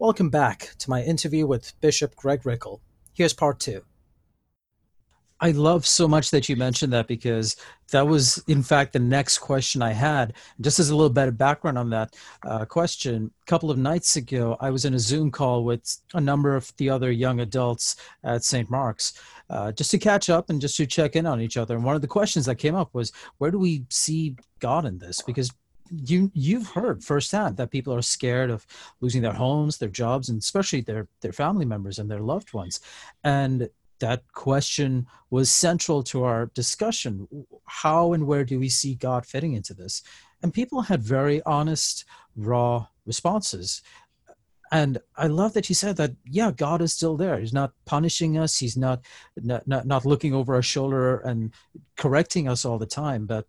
Welcome back to my interview with Bishop Greg Rickel. Here's part two. I love so much that you mentioned that, because that was, in fact, the next question I had. Just as a little bit of background on that question, a couple of nights ago, I was in a Zoom call with a number of the other young adults at St. Mark's, just to catch up and just to check in on each other. And one of the questions that came up was, where do we see God in this? Because you've heard firsthand that people are scared of losing their homes, their jobs, and especially their family members and their loved ones. And that question was central to our discussion. How and where do we see God fitting into this? And people had very honest, raw responses. And I love that you said that, yeah, God is still there. He's not punishing us. He's not looking over our shoulder and correcting us all the time. But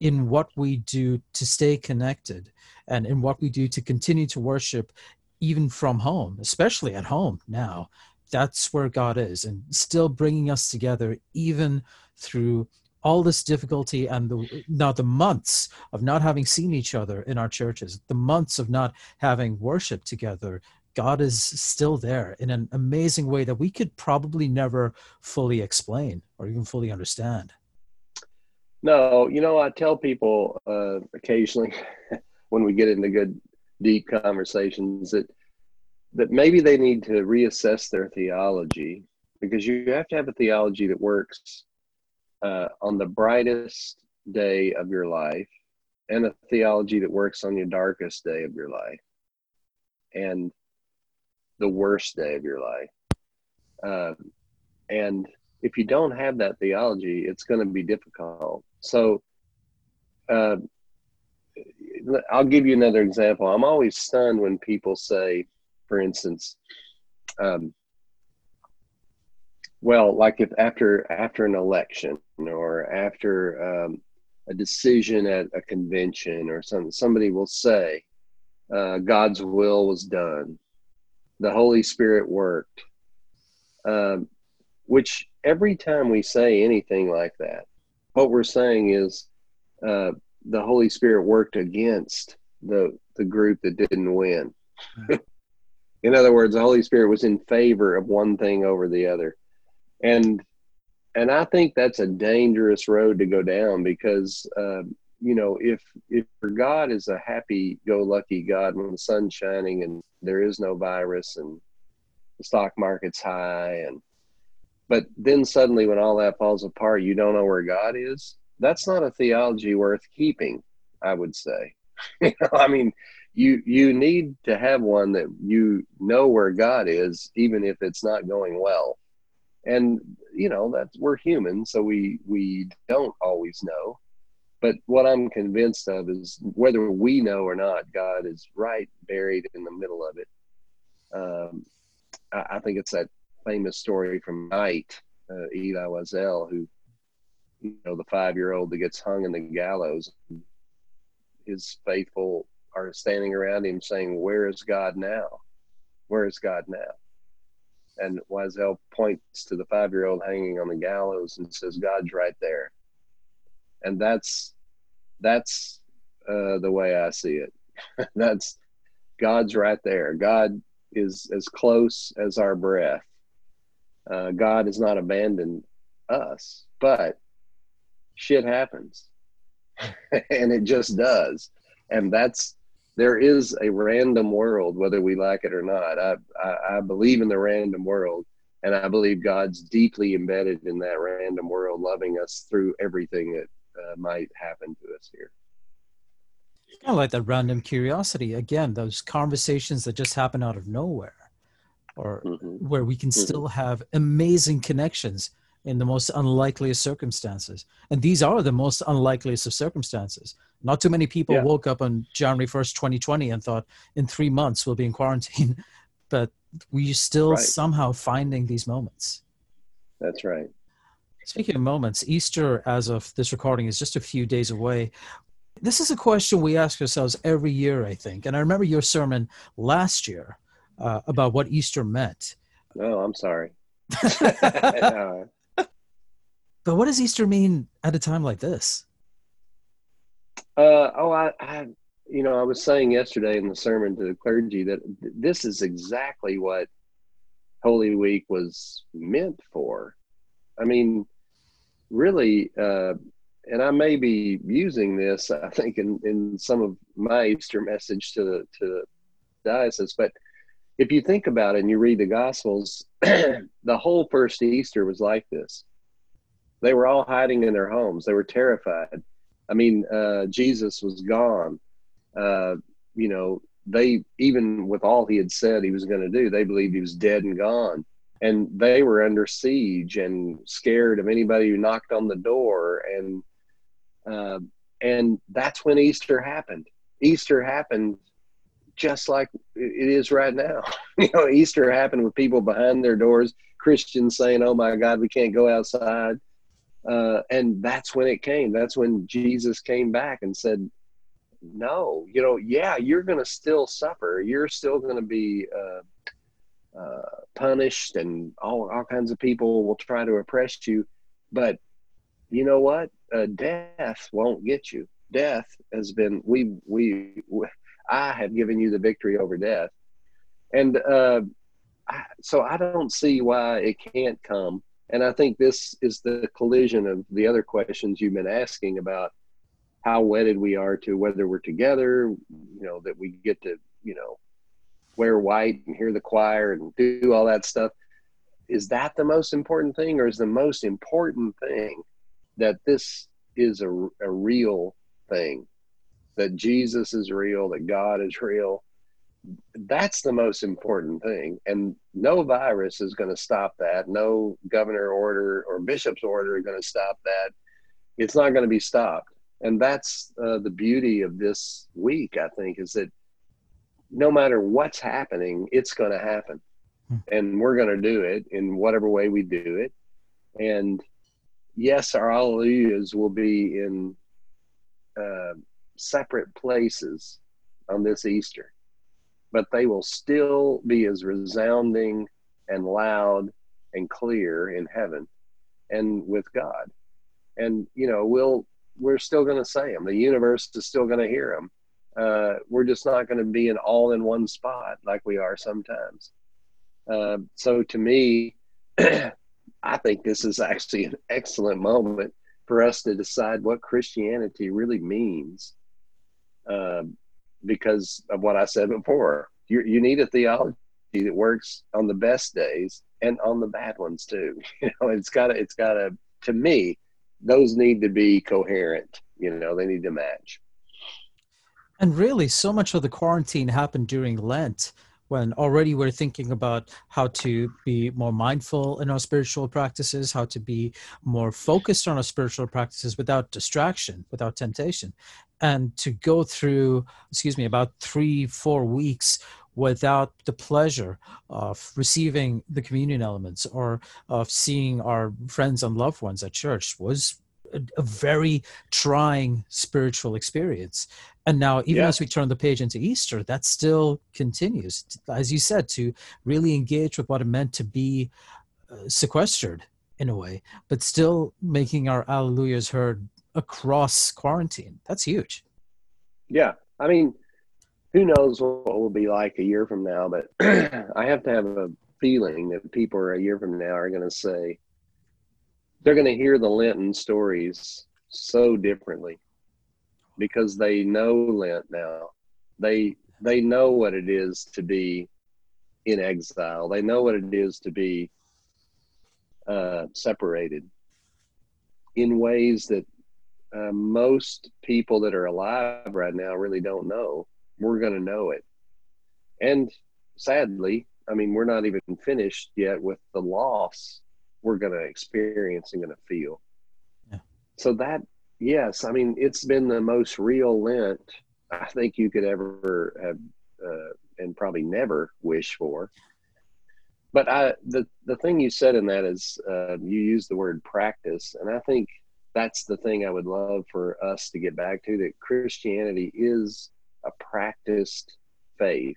in what we do to stay connected, and in what we do to continue to worship, even from home, especially at home now, that's where God is, and still bringing us together even through all this difficulty and the months of not having seen each other in our churches, the months of not having worship together. God is still there in an amazing way that we could probably never fully explain or even fully understand. No, I tell people occasionally when we get into good, deep conversations that maybe they need to reassess their theology, because you have to have a theology that works on the brightest day of your life, and a theology that works on your darkest day of your life and the worst day of your life. And if you don't have that theology, it's going to be difficult. So I'll give you another example. I'm always stunned when people say, for instance, like if after an election or after a decision at a convention or something, somebody will say, God's will was done. The Holy Spirit worked. Which every time we say anything like that, what we're saying is the Holy Spirit worked against the group that didn't win. Right. In other words, the Holy Spirit was in favor of one thing over the other. And I think that's a dangerous road to go down, because, if your God is a happy-go-lucky God when the sun's shining and there is no virus and the stock market's high, but then suddenly when all that falls apart, you don't know where God is. That's not a theology worth keeping, I would say. You need to have one that you know where God is, even if it's not going well. And, we're human, so we don't always know. But what I'm convinced of is, whether we know or not, God is right buried in the middle of it. I think it's that famous story from Night, Elie Wiesel, who, the 5-year-old that gets hung in the gallows. His faithful are standing around him saying, "Where is God now? Where is God now?" And Wiesel points to the 5-year-old hanging on the gallows and says, "God's right there." And that's the way I see it. That's God's right there. God is as close as our breath. God has not abandoned us, but shit happens. And it just does. And there is a random world, whether we like it or not. I believe in the random world, and I believe God's deeply embedded in that random world, loving us through everything that might happen to us here. It's kind of like that random curiosity. Again, those conversations that just happen out of nowhere, or mm-hmm. where we can mm-hmm. still have amazing connections in the most unlikeliest circumstances. And these are the most unlikeliest of circumstances. Not too many people woke up on January 1st, 2020 and thought, in 3 months we'll be in quarantine. But we're still somehow finding these moments. That's right. Speaking of moments, Easter, as of this recording, is just a few days away. This is a question we ask ourselves every year, I think. And I remember your sermon last year about what Easter meant. No, I'm sorry. No. But what does Easter mean at a time like this? I you know, I was saying yesterday in the sermon to the clergy that this is exactly what Holy Week was meant for. I mean, really, and I may be using this, I think, in some of my Easter message to the diocese, but if you think about it and you read the Gospels, the whole first Easter was like this. They were all hiding in their homes. They were terrified. I mean, Jesus was gone. You know, they, even with all he had said he was going to do, they believed he was dead and gone. And they were under siege and scared of anybody who knocked on the door. And that's when Easter happened. Easter happened just like it is right now. You know, Easter happened with people behind their doors, Christians saying, oh my God, we can't go outside. And that's when it came. That's when Jesus came back and said, no, you know, yeah, you're going to still suffer. You're still going to be punished, and all kinds of people will try to oppress you. But you know what? Death won't get you. Death has been, I have given you the victory over death. And so I don't see why it can't come. And I think this is the collision of the other questions you've been asking about how wedded we are to whether we're together, you know, that we get to, you know, wear white and hear the choir and do all that stuff. Is that the most important thing, or is the most important thing that this is a real thing, that Jesus is real, that God is real? That's the most important thing. And no virus is going to stop that. No governor order or bishop's order is going to stop that. It's not going to be stopped. And that's the beauty of this week, I think, is that no matter what's happening, it's going to happen. And we're going to do it in whatever way we do it. And yes, our Alleluias will be in separate places on this Easter, but they will still be as resounding and loud and clear in heaven and with God. And, you know, we're still going to say them. The universe is still going to hear them. We're just not going to be in all in one spot like we are sometimes. So to me, I think this is actually an excellent moment for us to decide what Christianity really means. Because of what I said before, you need a theology that works on the best days and on the bad ones too. You know, it's gotta, to me, those need to be coherent. You know, they need to match. And really, so much of the quarantine happened during Lent, when already we're thinking about how to be more mindful in our spiritual practices, how to be more focused on our spiritual practices without distraction, without temptation. And to go through, about 3-4 weeks without the pleasure of receiving the communion elements or of seeing our friends and loved ones at church was a very trying spiritual experience. And now, even as we turn the page into Easter, that still continues, as you said, to really engage with what it meant to be sequestered in a way, but still making our Alleluias heard across quarantine. That's huge. Yeah. I mean, who knows what it will be like a year from now, but I have to have a feeling that people a year from now are going to say, they're going to hear the Lenten stories so differently because they know Lent now. They know what it is to be in exile. They know what it is to be separated in ways that most people that are alive right now really don't know. We're going to know it. And sadly, I mean, we're not even finished yet with the loss we're going to experience and going to feel. Yeah. So that, yes, I mean, it's been the most real Lent I think you could ever have and probably never wish for. But the thing you said in that is you used the word practice. And I think that's the thing I would love for us to get back to, that Christianity is a practiced faith.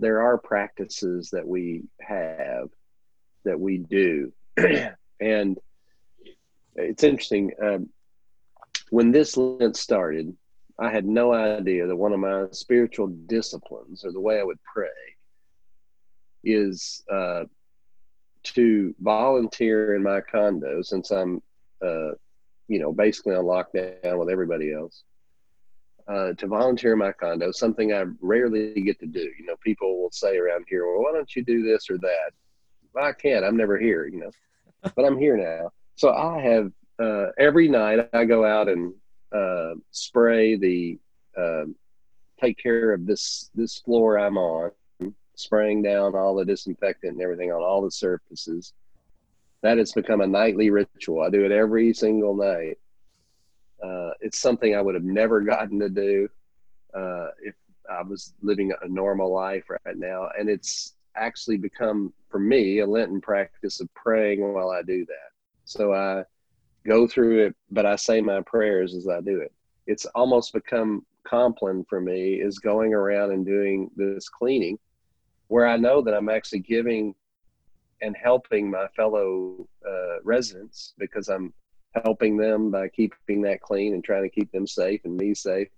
There are practices that we have, that we do. And it's interesting. When this Lent started, I had no idea that one of my spiritual disciplines, or the way I would pray, is to volunteer in my condo, since I'm, basically on lockdown with everybody else, to volunteer in my condo, something I rarely get to do. You know, people will say around here, well, why don't you do this or that? Well, I can't. I'm never here, you know, but I'm here now. So I have, every night I go out and spray the, take care of this floor I'm on, spraying down all the disinfectant and everything on all the surfaces. That has become a nightly ritual. I do it every single night. It's something I would have never gotten to do if I was living a normal life right now. And it's actually become, for me, a Lenten practice of praying while I do that. So I go through it, but I say my prayers as I do it. It's almost become Compline for me, is going around and doing this cleaning where I know that I'm actually giving and helping my fellow residents, because I'm helping them by keeping that clean and trying to keep them safe and me safe,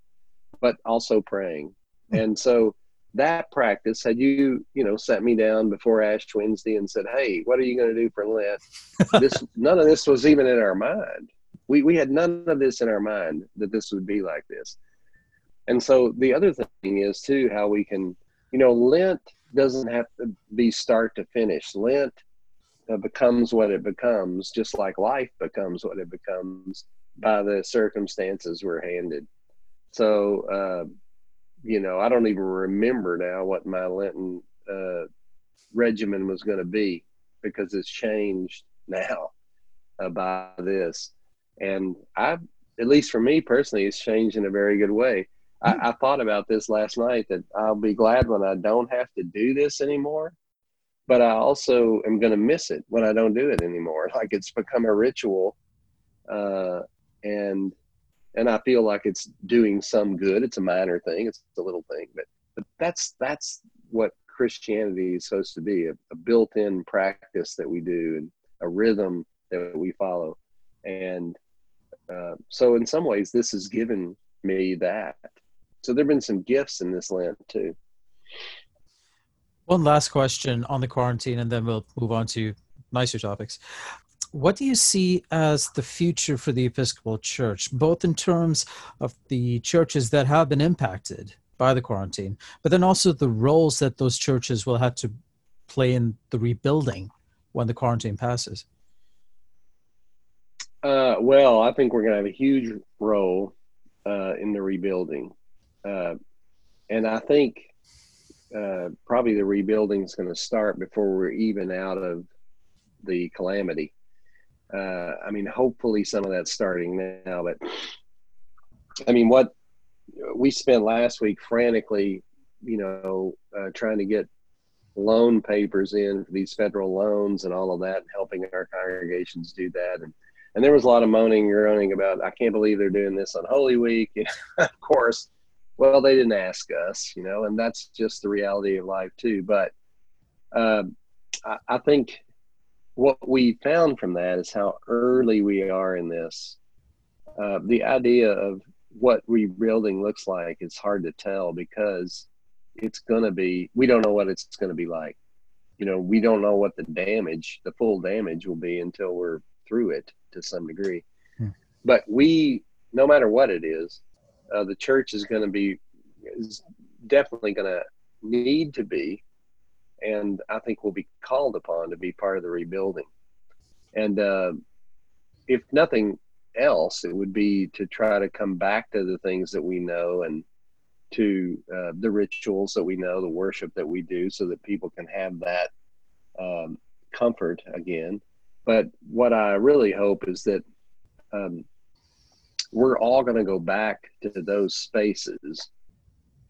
but also praying. And so that practice, had you sat me down before Ash Wednesday and said, hey, what are you going to do for Lent? None of this was even in our mind. We had none of this in our mind, that this would be like this. And so the other thing is too, how we can, Lent doesn't have to be start to finish. Lent becomes what it becomes, just like life becomes what it becomes by the circumstances we're handed. So, I don't even remember now what my Lenten regimen was going to be, because it's changed now by this. And at least for me personally, it's changed in a very good way. I thought about this last night, that I'll be glad when I don't have to do this anymore, but I also am going to miss it when I don't do it anymore. Like, it's become a ritual, and I feel like it's doing some good. It's a minor thing. It's a little thing, but that's what Christianity is supposed to be, a built-in practice that we do and a rhythm that we follow. And so in some ways, this has given me that. So there have been some gifts in this Lent too. One last question on the quarantine, and then we'll move on to nicer topics. What do you see as the future for the Episcopal Church, both in terms of the churches that have been impacted by the quarantine, but then also the roles that those churches will have to play in the rebuilding when the quarantine passes? Well, I think we're going to have a huge role in the rebuilding. And I think probably the rebuilding is going to start before we're even out of the calamity. Hopefully some of that's starting now, but what we spent last week frantically, trying to get loan papers in for these federal loans and all of that, and helping our congregations do that. And there was a lot of moaning and groaning about, I can't believe they're doing this on Holy Week. Of course, well, they didn't ask us, and that's just the reality of life too. But I think what we found from that is how early we are in this. The idea of what rebuilding looks like is hard to tell, because we don't know what it's going to be like. We don't know what the full damage will be until we're through it to some degree. But no matter what it is, the church is definitely going to need to be, and I think will be called upon to be part of the rebuilding. And if nothing else, it would be to try to come back to the things that we know, and to the rituals that we know, the worship that we do, so that people can have that comfort again. But what I really hope is that we're all going to go back to those spaces,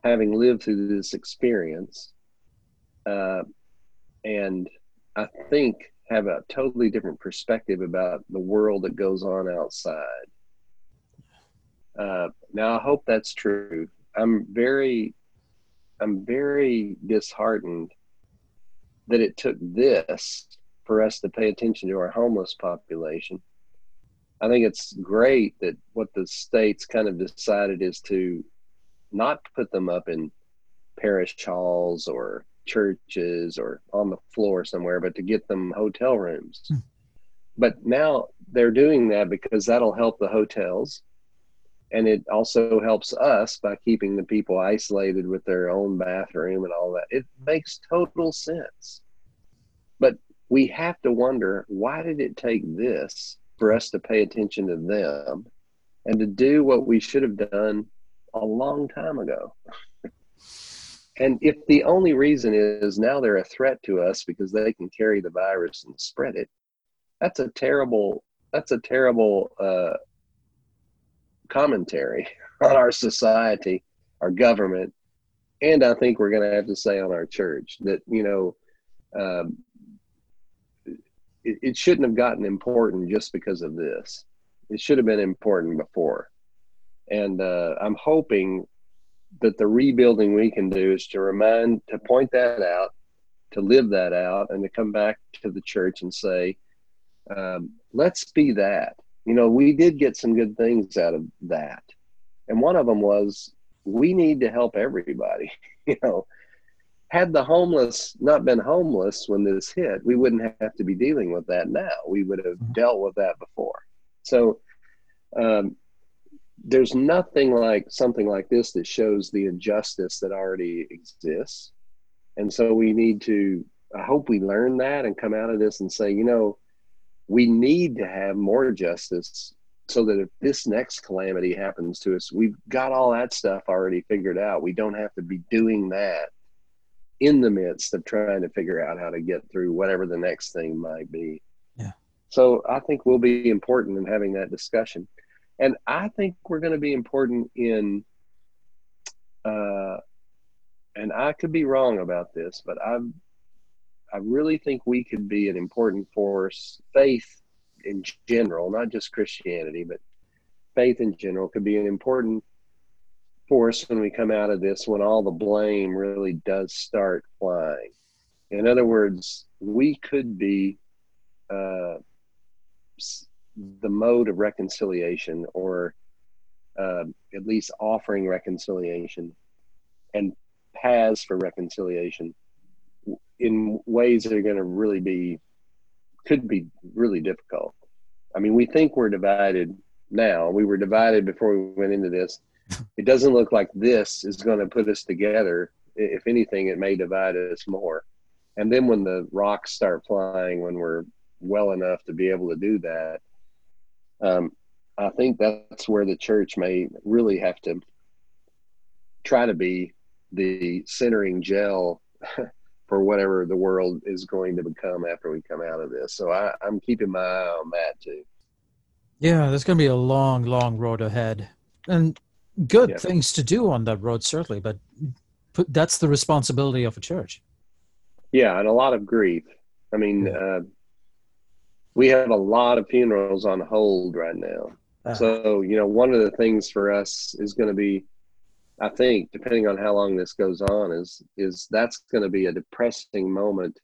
having lived through this experience, and I think have a totally different perspective about the world that goes on outside. Now, I hope that's true. I'm very disheartened that it took this for us to pay attention to our homeless population. I think it's great that what the state's kind of decided is to not put them up in parish halls or churches or on the floor somewhere, but to get them hotel rooms. Mm. But now they're doing that because that'll help the hotels. And it also helps us by keeping the people isolated with their own bathroom and all that. It makes total sense. But we have to wonder, why did it take this for us to pay attention to them and to do what we should have done a long time ago? And if the only reason is now they're a threat to us because they can carry the virus and spread it, that's a terrible commentary on our society, our government, and I think we're going to have to say on our church that, it shouldn't have gotten important just because of this. It should have been important before. And I'm hoping that the rebuilding we can do is to point that out, to live that out, and to come back to the church and say, let's be that. We did get some good things out of that. And one of them was, we need to help everybody. Had the homeless not been homeless when this hit, we wouldn't have to be dealing with that now. We would have dealt with that before. So there's nothing like something like this that shows the injustice that already exists. And so we need to, I hope we learn that and come out of this and say, we need to have more justice so that if this next calamity happens to us, we've got all that stuff already figured out. We don't have to be doing that in the midst of trying to figure out how to get through whatever the next thing might be. Yeah. So I think we'll be important in having that discussion. And I think we're going to be important in, and I could be wrong about this, but I really think we could be an important force. Faith in general, not just Christianity, but faith in general could be an important force when we come out of this, when all the blame really does start flying. In other words, we could be the mode of reconciliation, or at least offering reconciliation and paths for reconciliation in ways that are going to really could be really difficult. I mean, we think we're divided now. We were divided before we went into this. It doesn't look like this is going to put us together. If anything, it may divide us more. And then when the rocks start flying, when we're well enough to be able to do that, I think that's where the church may really have to try to be the centering gel for whatever the world is going to become after we come out of this. So I'm keeping my eye on that too. Yeah, there's going to be a long, long road ahead. And good things to do on that road, certainly, but that's the responsibility of a church. Yeah, and a lot of grief. I mean, we have a lot of funerals on hold right now. So, one of the things for us is going to be, I think, depending on how long this goes on, is that's going to be a depressing moment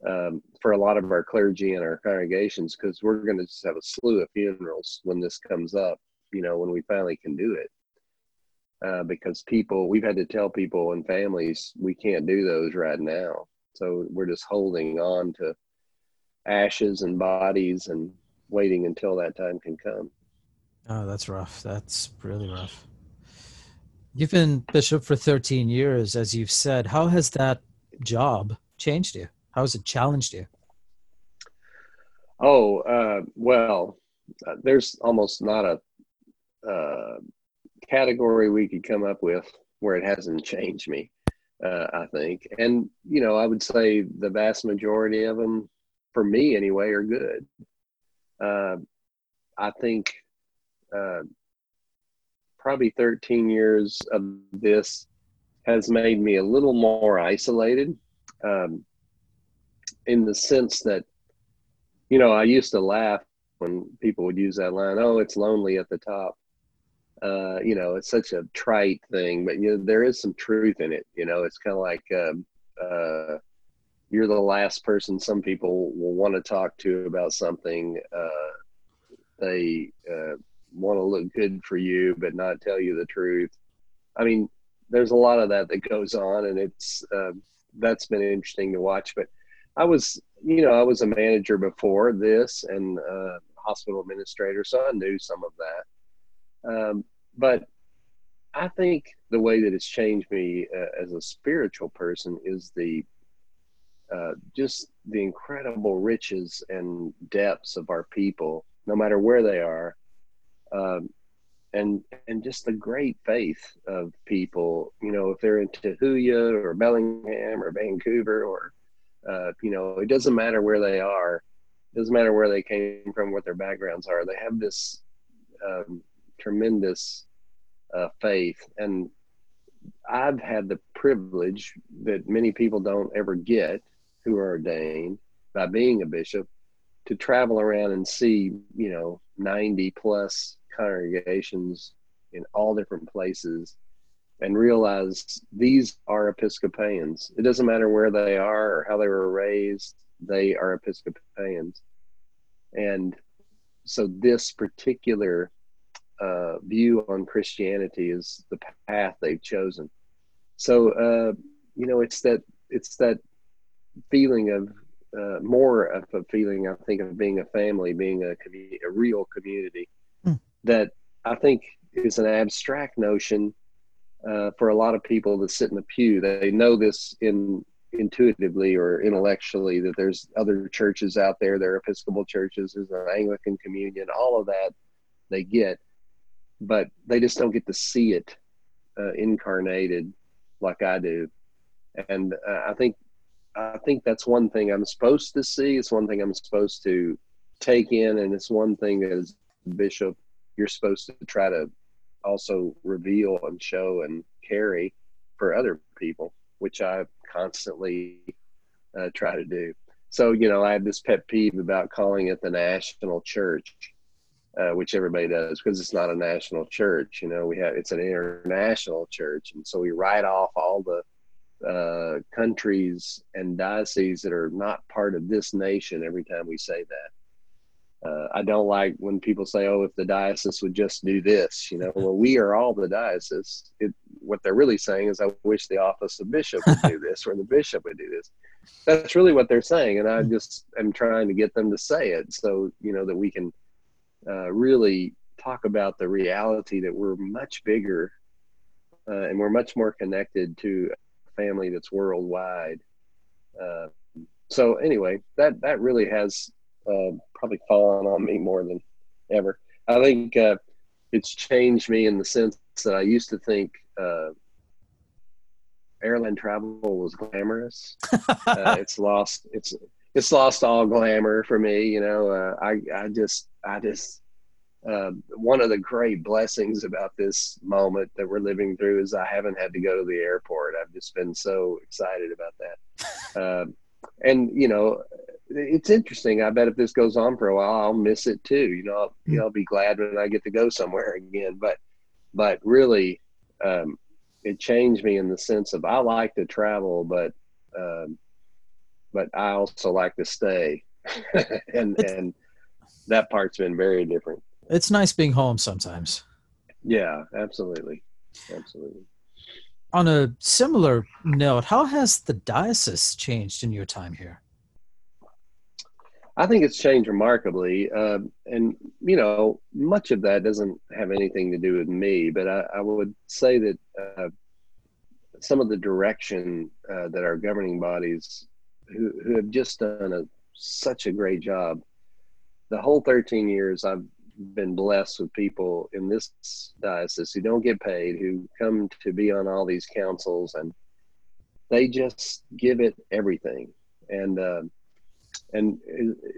for a lot of our clergy and our congregations, because we're going to just have a slew of funerals when this comes up, when we finally can do it. Because we've had to tell people and families, we can't do those right now. So we're just holding on to ashes and bodies and waiting until that time can come. Oh, that's rough. That's really rough. You've been bishop for 13 years, as you've said. How has that job changed you? How has it challenged you? Oh, there's almost not a category we could come up with where it hasn't changed me, I think. And, I would say the vast majority of them, for me anyway, are good. I think... probably 13 years of this has made me a little more isolated in the sense that, I used to laugh when people would use that line, oh, it's lonely at the top. It's such a trite thing, but there is some truth in it. It's kind of like you're the last person some people will want to talk to about something they want to look good for you but not tell you the truth. I mean, there's a lot of that that goes on, and it's that's been interesting to watch. But I was, you know, I was a manager before this and hospital administrator, so I knew some of that. But I think the way that it's changed me as a spiritual person is the just the incredible riches and depths of our people, no matter where they are, and just the great faith of people. You know, if they're in Tahuya or Bellingham or Vancouver or, you know, it doesn't matter where they are. It doesn't matter where they came from, what their backgrounds are. They have this tremendous faith. And I've had the privilege that many people don't ever get who are ordained by being a bishop to travel around and see, you know, 90 plus congregations in all different places and realize these are Episcopalians. It doesn't matter where they are or how they were raised. They are Episcopalians. And so this particular view on Christianity is the path they've chosen. So, you know, it's that feeling of more of a feeling, I think, of being a family, being a real community that I think is an abstract notion for a lot of people that sit in the pew. They know this intuitively or intellectually, that there's other churches out there. There are Episcopal churches, there's an Anglican Communion, all of that they get, but they just don't get to see it incarnated like I do. And I think that's one thing I'm supposed to see. It's one thing I'm supposed to take in, and it's one thing as bishop you're supposed to try to also reveal and show and carry for other people, which I constantly try to do. So, you know, I have this pet peeve about calling it the national church, which everybody does, because it's not a national church. You know, it's an international church. And so we write off all the countries and dioceses that are not part of this nation every time we say that. I don't like when people say, oh, if the diocese would just do this, you know, well, we are all the diocese. What they're really saying is, I wish the office of bishop would do this, or the bishop would do this. That's really what they're saying. And I just am trying to get them to say it so, you know, that we can really talk about the reality that we're much bigger and we're much more connected to family that's worldwide. So anyway, that really has probably fallen on me more than ever. I think it's changed me in the sense that I used to think airline travel was glamorous. It's lost all glamour for me. You know, I just one of the great blessings about this moment that we're living through is I haven't had to go to the airport. I've just been so excited about that. And, you know, it's interesting. I bet if this goes on for a while, I'll miss it too. You know, I'll be glad when I get to go somewhere again. But really, it changed me in the sense of I like to travel, but I also like to stay. and that part's been very different. It's nice being home sometimes. Yeah, absolutely. Absolutely. On a similar note, how has the diocese changed in your time here? I think it's changed remarkably. And, you know, much of that doesn't have anything to do with me, but I would say that some of the direction that our governing bodies who have just done such a great job, the whole 13 years I've been blessed with people in this diocese who don't get paid, who come to be on all these councils, and they just give it everything. And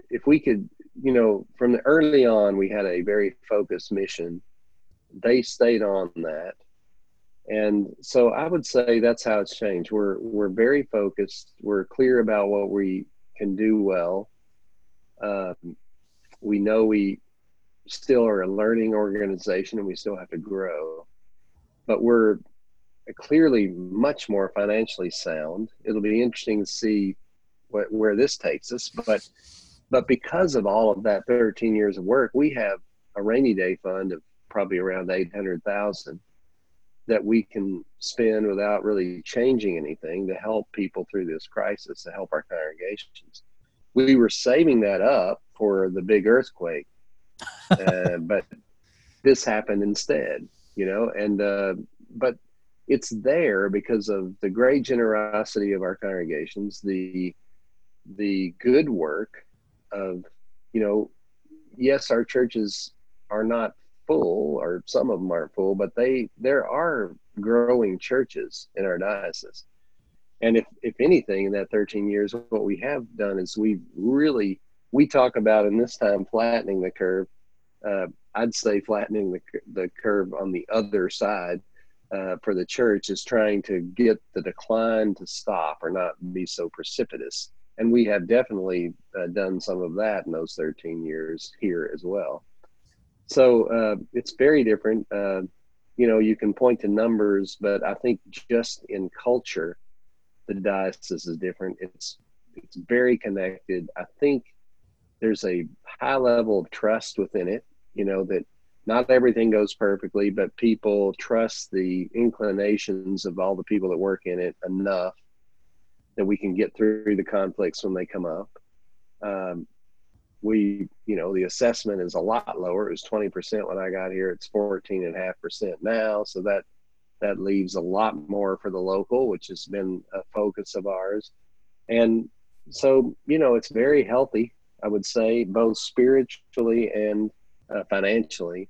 if we could, you know, from the early on, we had a very focused mission. They stayed on that. And so I would say that's how it's changed. We're very focused. We're clear about what we can do well. We know we still are a learning organization and we still have to grow, but we're clearly much more financially sound. It'll be interesting to see where this takes us, but because of all of that 13 years of work, we have a rainy day fund of probably around $800,000 that we can spend without really changing anything to help people through this crisis, to help our congregations. We were saving that up for the big earthquake, but this happened instead, you know, and but it's there because of the great generosity of our congregations, the good work of, you know, yes, our churches are not full, or some of them aren't full, but there are growing churches in our diocese. And if anything, in that 13 years, what we have done is we talk about in this time flattening the curve. I'd say flattening the curve on the other side for the church is trying to get the decline to stop or not be so precipitous. And we have definitely done some of that in those 13 years here as well. So it's very different. You know, you can point to numbers, but I think just in culture, the diocese is different. It's very connected. I think there's a high level of trust within it, you know, that not everything goes perfectly, but people trust the inclinations of all the people that work in it enough that we can get through the conflicts when they come up. We, you know, the assessment is a lot lower. It was 20% when I got here. It's 14.5% now. So that leaves a lot more for the local, which has been a focus of ours. And so, you know, it's very healthy, I would say, both spiritually and financially.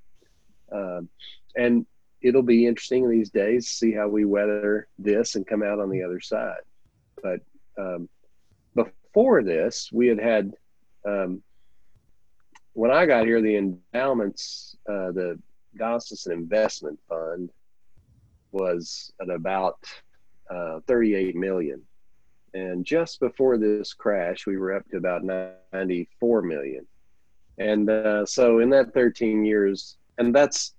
And it'll be interesting in these days to see how we weather this and come out on the other side. But before this, we had when I got here, the endowments, the Diocesan Investment Fund was at about $38 million. And just before this crash, we were up to about $94 million. And so in that 13 years, and that's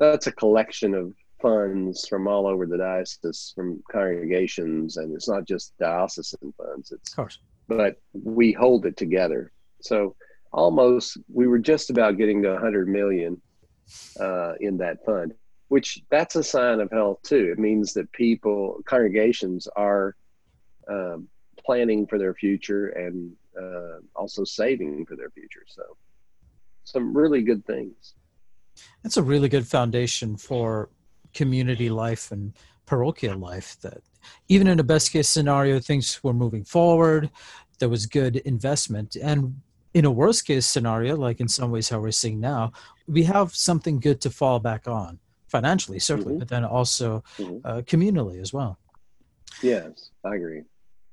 a collection of funds from all over the diocese, from congregations, and it's not just diocesan funds. It's, of course. But we hold it together. So almost, we were just about getting to $100 million in that fund, which that's a sign of health too. It means that congregations are planning for their future and also saving for their future. So some really good things. That's a really good foundation for community life and parochial life, that even in a best case scenario, things were moving forward. There was good investment. And in a worst case scenario, like in some ways how we're seeing now, we have something good to fall back on financially, certainly, mm-hmm. but then also communally as well. Yes, I agree.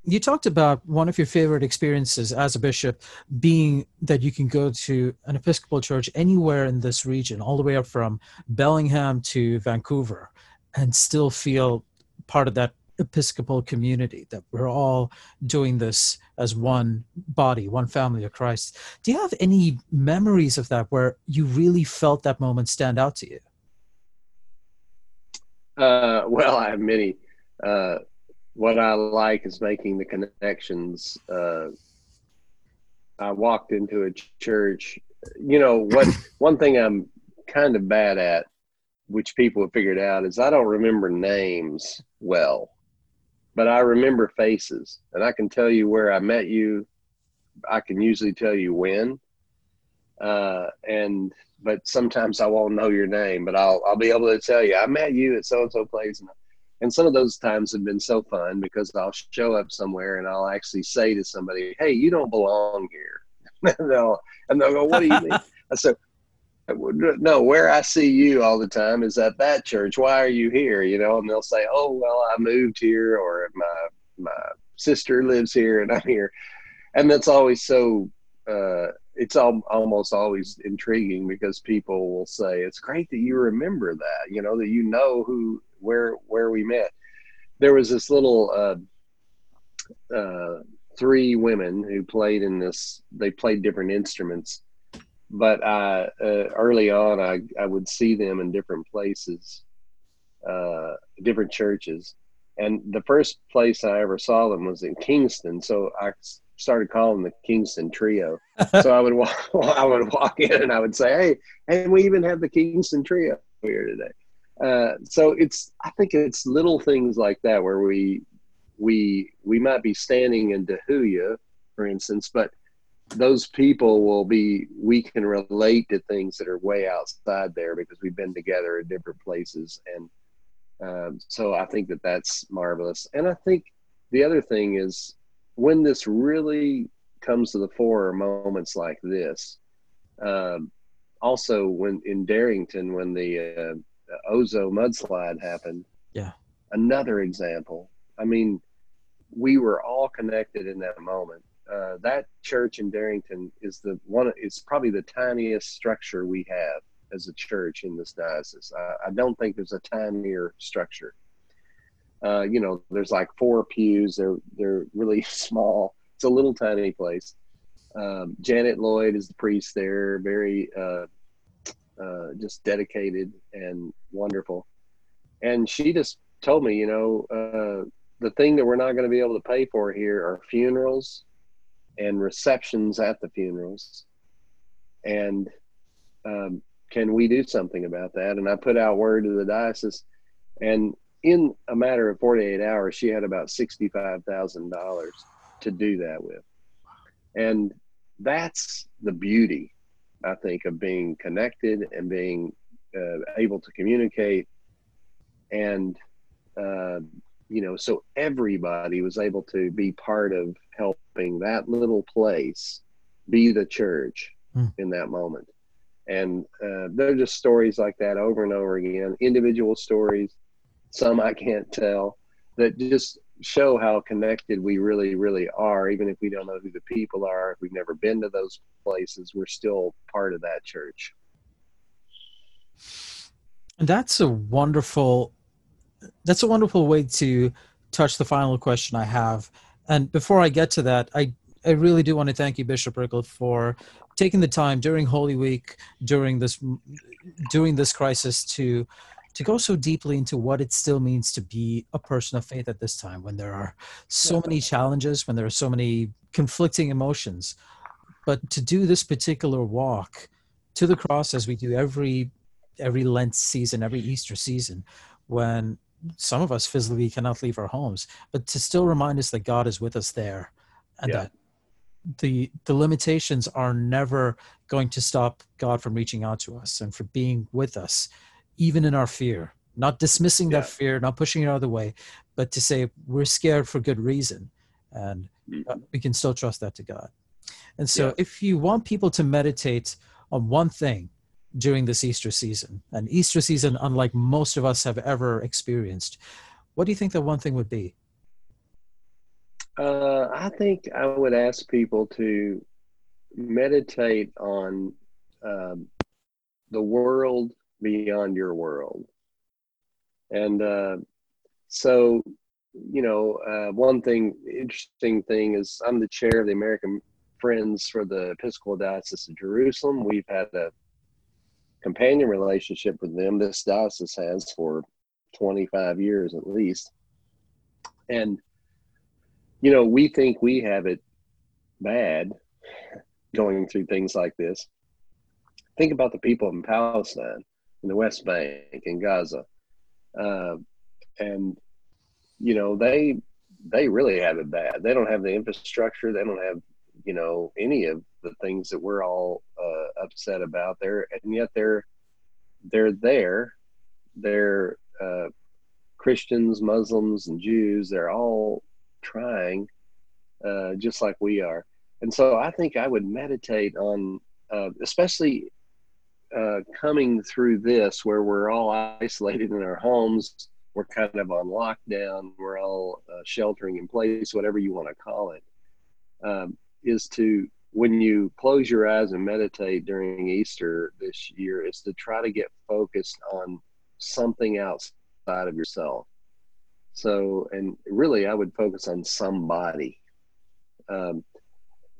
You talked about one of your favorite experiences as a bishop being that you can go to an Episcopal church anywhere in this region, all the way up from Bellingham to Vancouver, and still feel part of that Episcopal community, that we're all doing this as one body, one family of Christ. Do you have any memories of that where you really felt that moment stand out to you? Well, I have many. What I like is making the connections. I walked into a church, you know, one thing I'm kind of bad at, which people have figured out, is I don't remember names well, but I remember faces, and I can tell you where I met you. I can usually tell you when, but sometimes I won't know your name, but I'll be able to tell you I met you at so-and-so place. And some of those times have been so fun because I'll show up somewhere and I'll actually say to somebody, "Hey, you don't belong here." and they'll go, "What do you mean?" I said, "No, where I see you all the time is at that church. Why are you here?" You know, and they'll say, "Oh, well, I moved here," or my sister lives here and I'm here. And that's always so, it's almost always intriguing because people will say, "It's great that you remember that, you know, that you know who, where we met." There was this little three women who played in this. They played different instruments, but early on, I would see them in different places, different churches, and the first place I ever saw them was in Kingston. So I started calling the Kingston Trio. So I would walk in and I would say, hey, we even have the Kingston Trio here today. So I think it's little things like that where we might be standing in Tahuya, for instance, but those people we can relate to things that are way outside there because we've been together at different places. And so I think that that's marvelous. And I think the other thing is when this really comes to the fore are moments like this. Also when in Darrington, when the Oso mudslide happened. Yeah. Another example. I mean, we were all connected in that moment. That church in Darrington is it's probably the tiniest structure we have as a church in this diocese. I don't think there's a tinier structure. There's like 4 pews. They're really small. It's a little tiny place. Janet Lloyd is the priest there. Very, just dedicated and wonderful. And she just told me, the thing that we're not going to be able to pay for here are funerals and receptions at the funerals. And can we do something about that? And I put out word to the diocese, and in a matter of 48 hours, she had about $65,000 to do that with. And that's the beauty, I think, of being connected and being able to communicate. And, so everybody was able to be part of helping that little place be the church in that moment. And there are just stories like that over and over again, individual stories, some I can't tell, that just show how connected we really, really are. Even if we don't know who the people are, if we've never been to those places, we're still part of that church. And that's a wonderful way to touch the final question I have. And before I get to that, I really do want to thank you, Bishop Rickel, for taking the time during Holy Week, during this crisis to go so deeply into what it still means to be a person of faith at this time, when there are so many challenges, when there are so many conflicting emotions. But to do this particular walk to the cross, as we do every Lent season, every Easter season, when some of us physically cannot leave our homes, but to still remind us that God is with us there, and that the limitations are never going to stop God from reaching out to us and for being with us, even in our fear, not dismissing that fear, not pushing it out of the way, but to say we're scared for good reason, and we can still trust that to God. And so if you want people to meditate on one thing during this Easter season, an Easter season unlike most of us have ever experienced, what do you think that one thing would be? I think I would ask people to meditate on the world beyond your world. And one interesting thing is I'm the chair of the American Friends for the Episcopal Diocese of Jerusalem. We've had a companion relationship with them, this diocese has, for 25 years at least. And, we think we have it bad going through things like this. Think about the people in Palestine, in the West Bank, in Gaza. They really have it bad. They don't have the infrastructure. They don't have, any of the things that we're all upset about there, and yet they're there. They're Christians, Muslims, and Jews. They're all trying, just like we are. And so I think I would meditate on, especially coming through this, where we're all isolated in our homes. We're kind of on lockdown. We're all sheltering in place, whatever you want to call it. Is to, when you close your eyes and meditate during Easter this year, is to try to get focused on something outside of yourself. So, and really I would focus on somebody. For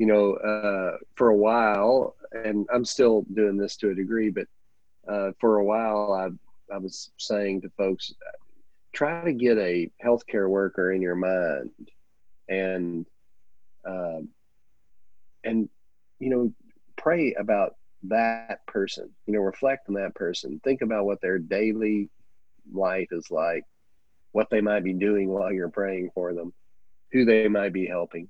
a while, and I'm still doing this to a degree, but for a while I was saying to folks, try to get a healthcare worker in your mind, and and, you know, pray about that person, you know, reflect on that person, think about what their daily life is like, what they might be doing while you're praying for them, who they might be helping.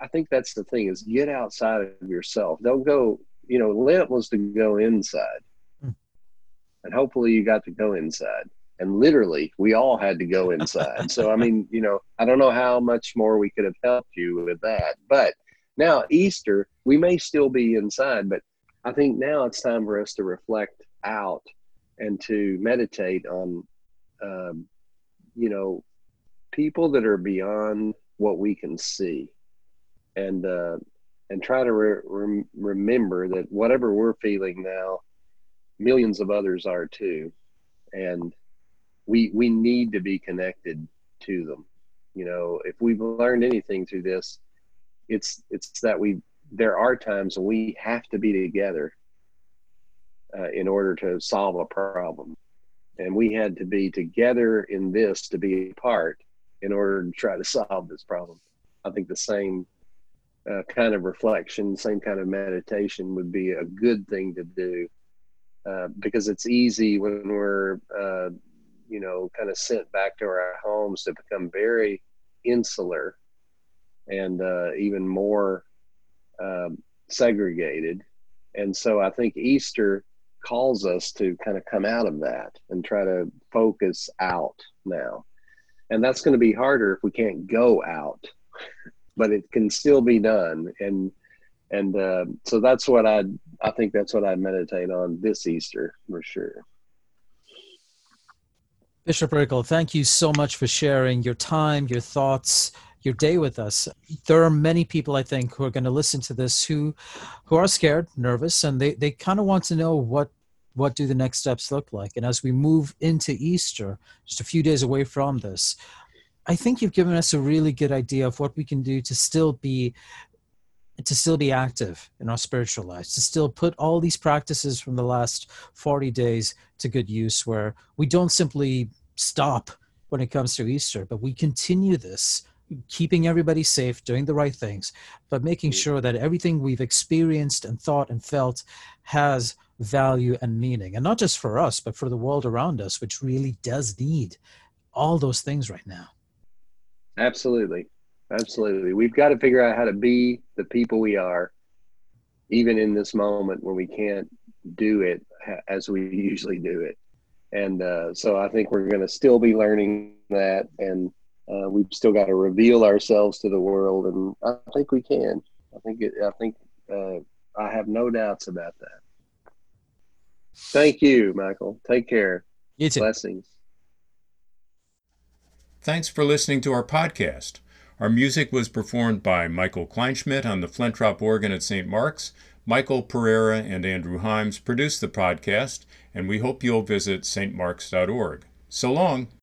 I think that's the thing, is get outside of yourself. Don't go, you know, Lent was to go inside. And hopefully you got to go inside. And literally, we all had to go inside. So, I mean, you know, I don't know how much more we could have helped you with that. But now Easter, we may still be inside, but I think now it's time for us to reflect out and to meditate on, you know, people that are beyond what we can see, and try to remember that whatever we're feeling now, millions of others are too, and we need to be connected to them. You know, if we've learned anything through this, it's that there are times when we have to be together in order to solve a problem, and we had to be together in this to be apart in order to try to solve this problem. I think the same kind of reflection, same kind of meditation would be a good thing to do, because it's easy when we're, you know, kind of sent back to our homes to become very insular and even more segregated. And so I think Easter calls us to kind of come out of that and try to focus out now. And that's going to be harder if we can't go out, but it can still be done. And so that's what I think that's what I meditate on this Easter for sure. Bishop Rickel, thank you so much for sharing your time, your thoughts, your day with us. There are many people, I think, who are going to listen to this who are scared, nervous, and they kind of want to know what do the next steps look like? And as we move into Easter, just a few days away from this, I think you've given us a really good idea of what we can do to still be active in our spiritual lives, to still put all these practices from the last 40 days to good use, where we don't simply stop when it comes to Easter, but we continue this, keeping everybody safe, doing the right things, but making sure that everything we've experienced and thought and felt has value and meaning, and not just for us, but for the world around us, which really does need all those things right now. Absolutely. We've got to figure out how to be the people we are, even in this moment when we can't do it as we usually do it. And so I think we're going to still be learning that, and we've still got to reveal ourselves to the world. And I think we can. I think I have no doubts about that. Thank you, Michael. Take care. You too. Blessings. Thanks for listening to our podcast. Our music was performed by Michael Kleinschmidt on the Flintrop organ at St. Mark's. Michael Pereira and Andrew Himes produced the podcast, and we hope you'll visit stmarks.org. So long.